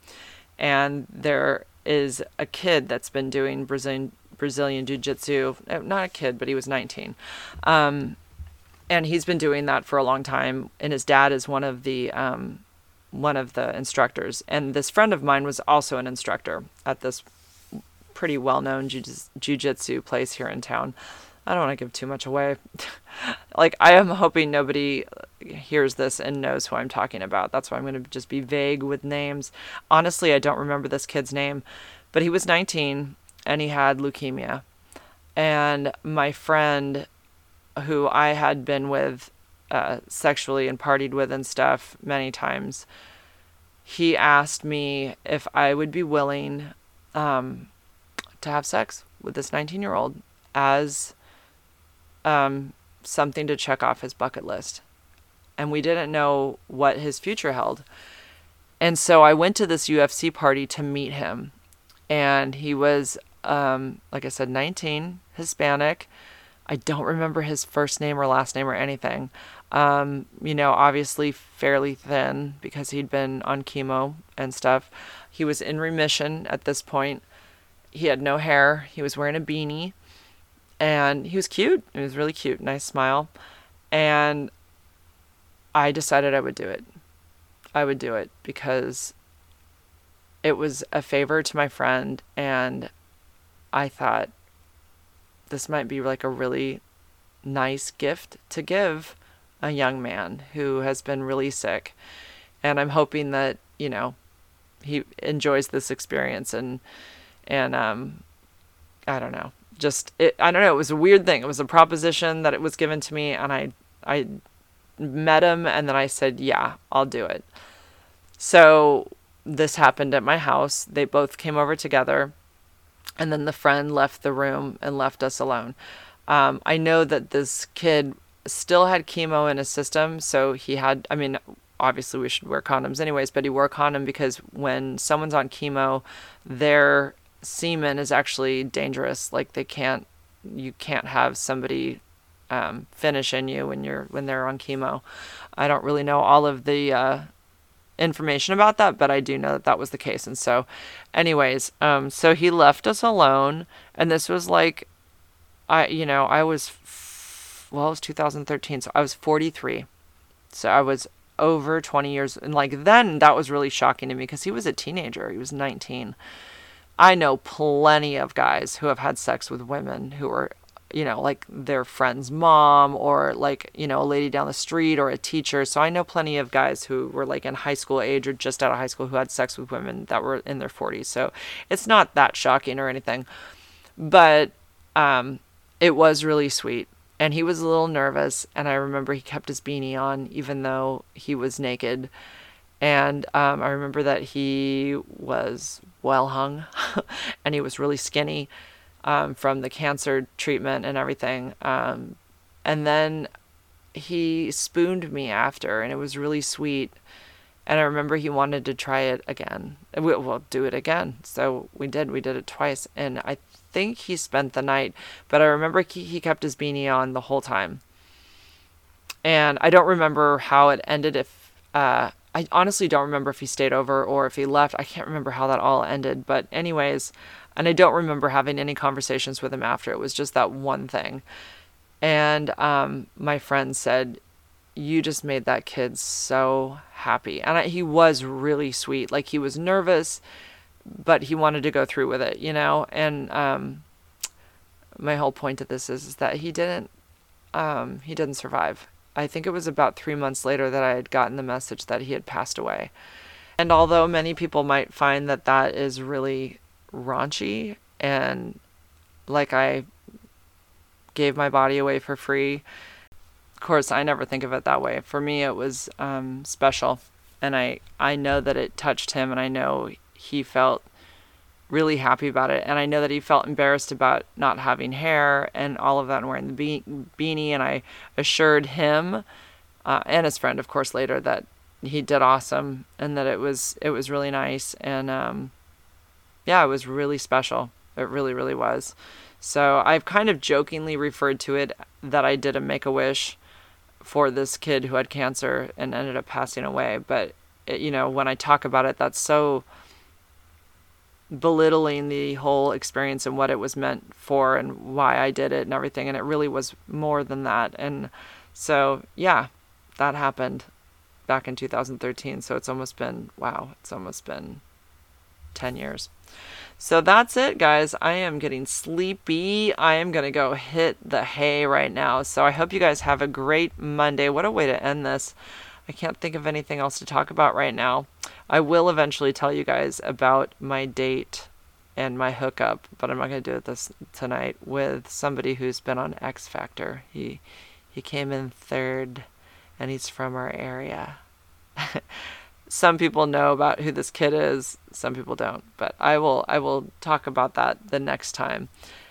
and there is a kid that's been doing Brazilian jiu-jitsu. Not a kid, but he was 19. And he's been doing that for a long time. And his dad is one of the instructors. And this friend of mine was also an instructor at this pretty well-known jiu-jitsu place here in town. I don't want to give too much away. Like, I am hoping nobody hears this and knows who I'm talking about. That's why I'm going to just be vague with names. Honestly, I don't remember this kid's name, but he was 19 and he had leukemia. And my friend, who I had been with sexually and partied with and stuff many times, he asked me if I would be willing to have sex with this 19-year-old as something to check off his bucket list. And we didn't know what his future held. And so I went to this UFC party to meet him. And he was, like I said, 19, Hispanic. I don't remember his first name or last name or anything. You know, obviously fairly thin because he'd been on chemo and stuff. He was in remission at this point. He had no hair. He was wearing a beanie. And he was cute. He was really cute. Nice smile. And I decided I would do it. I would do it because it was a favor to my friend. And I thought this might be like a really nice gift to give a young man who has been really sick. And I'm hoping that, you know, he enjoys this experience and I don't know. I don't know. It was a weird thing. It was a proposition that it was given to me, and I met him, and then I said, yeah, I'll do it. So this happened at my house. They both came over together, and then the friend left the room and left us alone. I know that this kid still had chemo in his system, so he had, I mean, obviously we should wear condoms anyways, but he wore a condom because when someone's on chemo, they're semen is actually dangerous. Like you can't have somebody finish in you when they're on chemo. I don't really know all of the information about that, but I do know that was the case. And so anyways, so he left us alone, and this was like, it was 2013. So I was 43. So I was over 20 years. And like, then that was really shocking to me because he was a teenager. He was 19. I know plenty of guys who have had sex with women who are, you know, like their friend's mom or like, you know, a lady down the street or a teacher. So I know plenty of guys who were like in high school age or just out of high school who had sex with women that were in their 40s. So it's not that shocking or anything, but it was really sweet. And he was a little nervous. And I remember he kept his beanie on even though he was naked. And I remember that he was well hung and he was really skinny from the cancer treatment and everything. And then he spooned me after, and it was really sweet. And I remember he wanted to try it again. We'll do it again. So we did it twice. And I think he spent the night, but I remember he kept his beanie on the whole time. And I don't remember how it ended, if, I honestly don't remember if he stayed over or if he left. I can't remember how that all ended. But anyways, and I don't remember having any conversations with him after. It was just that one thing. And my friend said, you just made that kid so happy. And he was really sweet. Like, he was nervous, but he wanted to go through with it, you know? And my whole point of this is that he didn't survive. I think it was about 3 months later that I had gotten the message that he had passed away. And although many people might find that that is really raunchy and like I gave my body away for free, of course, I never think of it that way. For me, it was special. And I know that it touched him, and I know he felt really happy about it. And I know that he felt embarrassed about not having hair and all of that and wearing the beanie. And I assured him and his friend, of course, later that he did awesome and that it was really nice. And yeah, it was really special. It really, really was. So I've kind of jokingly referred to it that I did a Make-A-Wish for this kid who had cancer and ended up passing away. But, it, you know, when I talk about it, that's so belittling the whole experience and what it was meant for and why I did it and everything. And it really was more than that. And so, yeah, that happened back in 2013. So it's almost been, 10 years. So that's it, guys. I am getting sleepy. I am going to go hit the hay right now. So I hope you guys have a great Monday. What a way to end this. I can't think of anything else to talk about right now. I will eventually tell you guys about my date and my hookup, but I'm not going to do it this tonight with somebody who's been on X Factor. He came in third and he's from our area. Some people know about who this kid is. Some people don't, but I will talk about that the next time.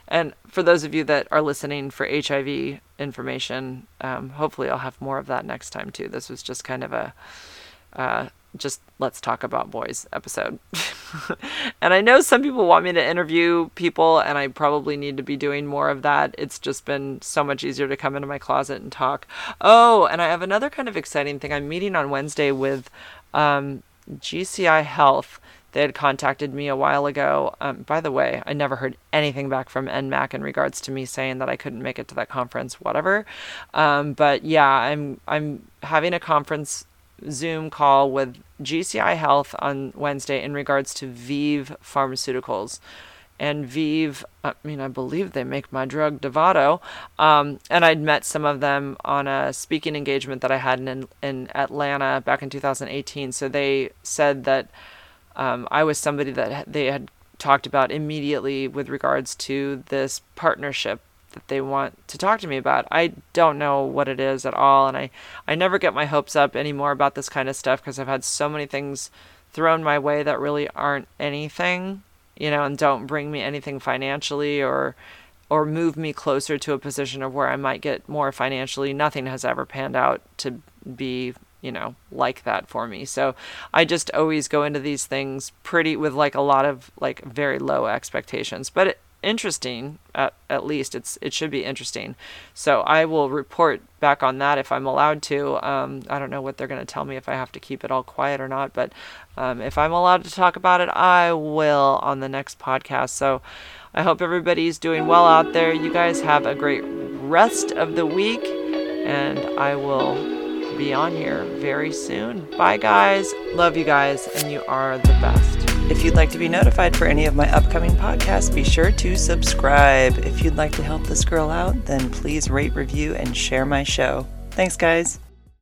And for those of you that are listening for HIV information, hopefully I'll have more of that next time too. This was just kind of a, just let's talk about boys episode. And I know some people want me to interview people and I probably need to be doing more of that. It's just been so much easier to come into my closet and talk. Oh, and I have another kind of exciting thing. I'm meeting on Wednesday with, GCI Health. They had contacted me a while ago. By the way, I never heard anything back from NMAC in regards to me saying that I couldn't make it to that conference, whatever. But yeah, I'm having a conference Zoom call with GCI Health on Wednesday in regards to Vive Pharmaceuticals. And Vive, I believe they make my drug Devado. And I'd met some of them on a speaking engagement that I had in Atlanta back in 2018. So they said that I was somebody that they had talked about immediately with regards to this partnership that they want to talk to me about. I don't know what it is at all. And I never get my hopes up anymore about this kind of stuff because I've had so many things thrown my way that really aren't anything, you know, and don't bring me anything financially or move me closer to a position of where I might get more financially. Nothing has ever panned out to be, you know, like that for me. So I just always go into these things with a lot of very low expectations, but interesting, at least it should be interesting. So I will report back on that if I'm allowed to. I don't know what they're going to tell me, if I have to keep it all quiet or not, but if I'm allowed to talk about it, I will on the next podcast. So I hope everybody's doing well out there. You guys have a great rest of the week and I will be on here very soon. Bye guys. Love you guys and you are the best. If you'd like to be notified for any of my upcoming podcasts, be sure to subscribe. If you'd like to help this girl out, then please rate, review, and share my show. Thanks guys.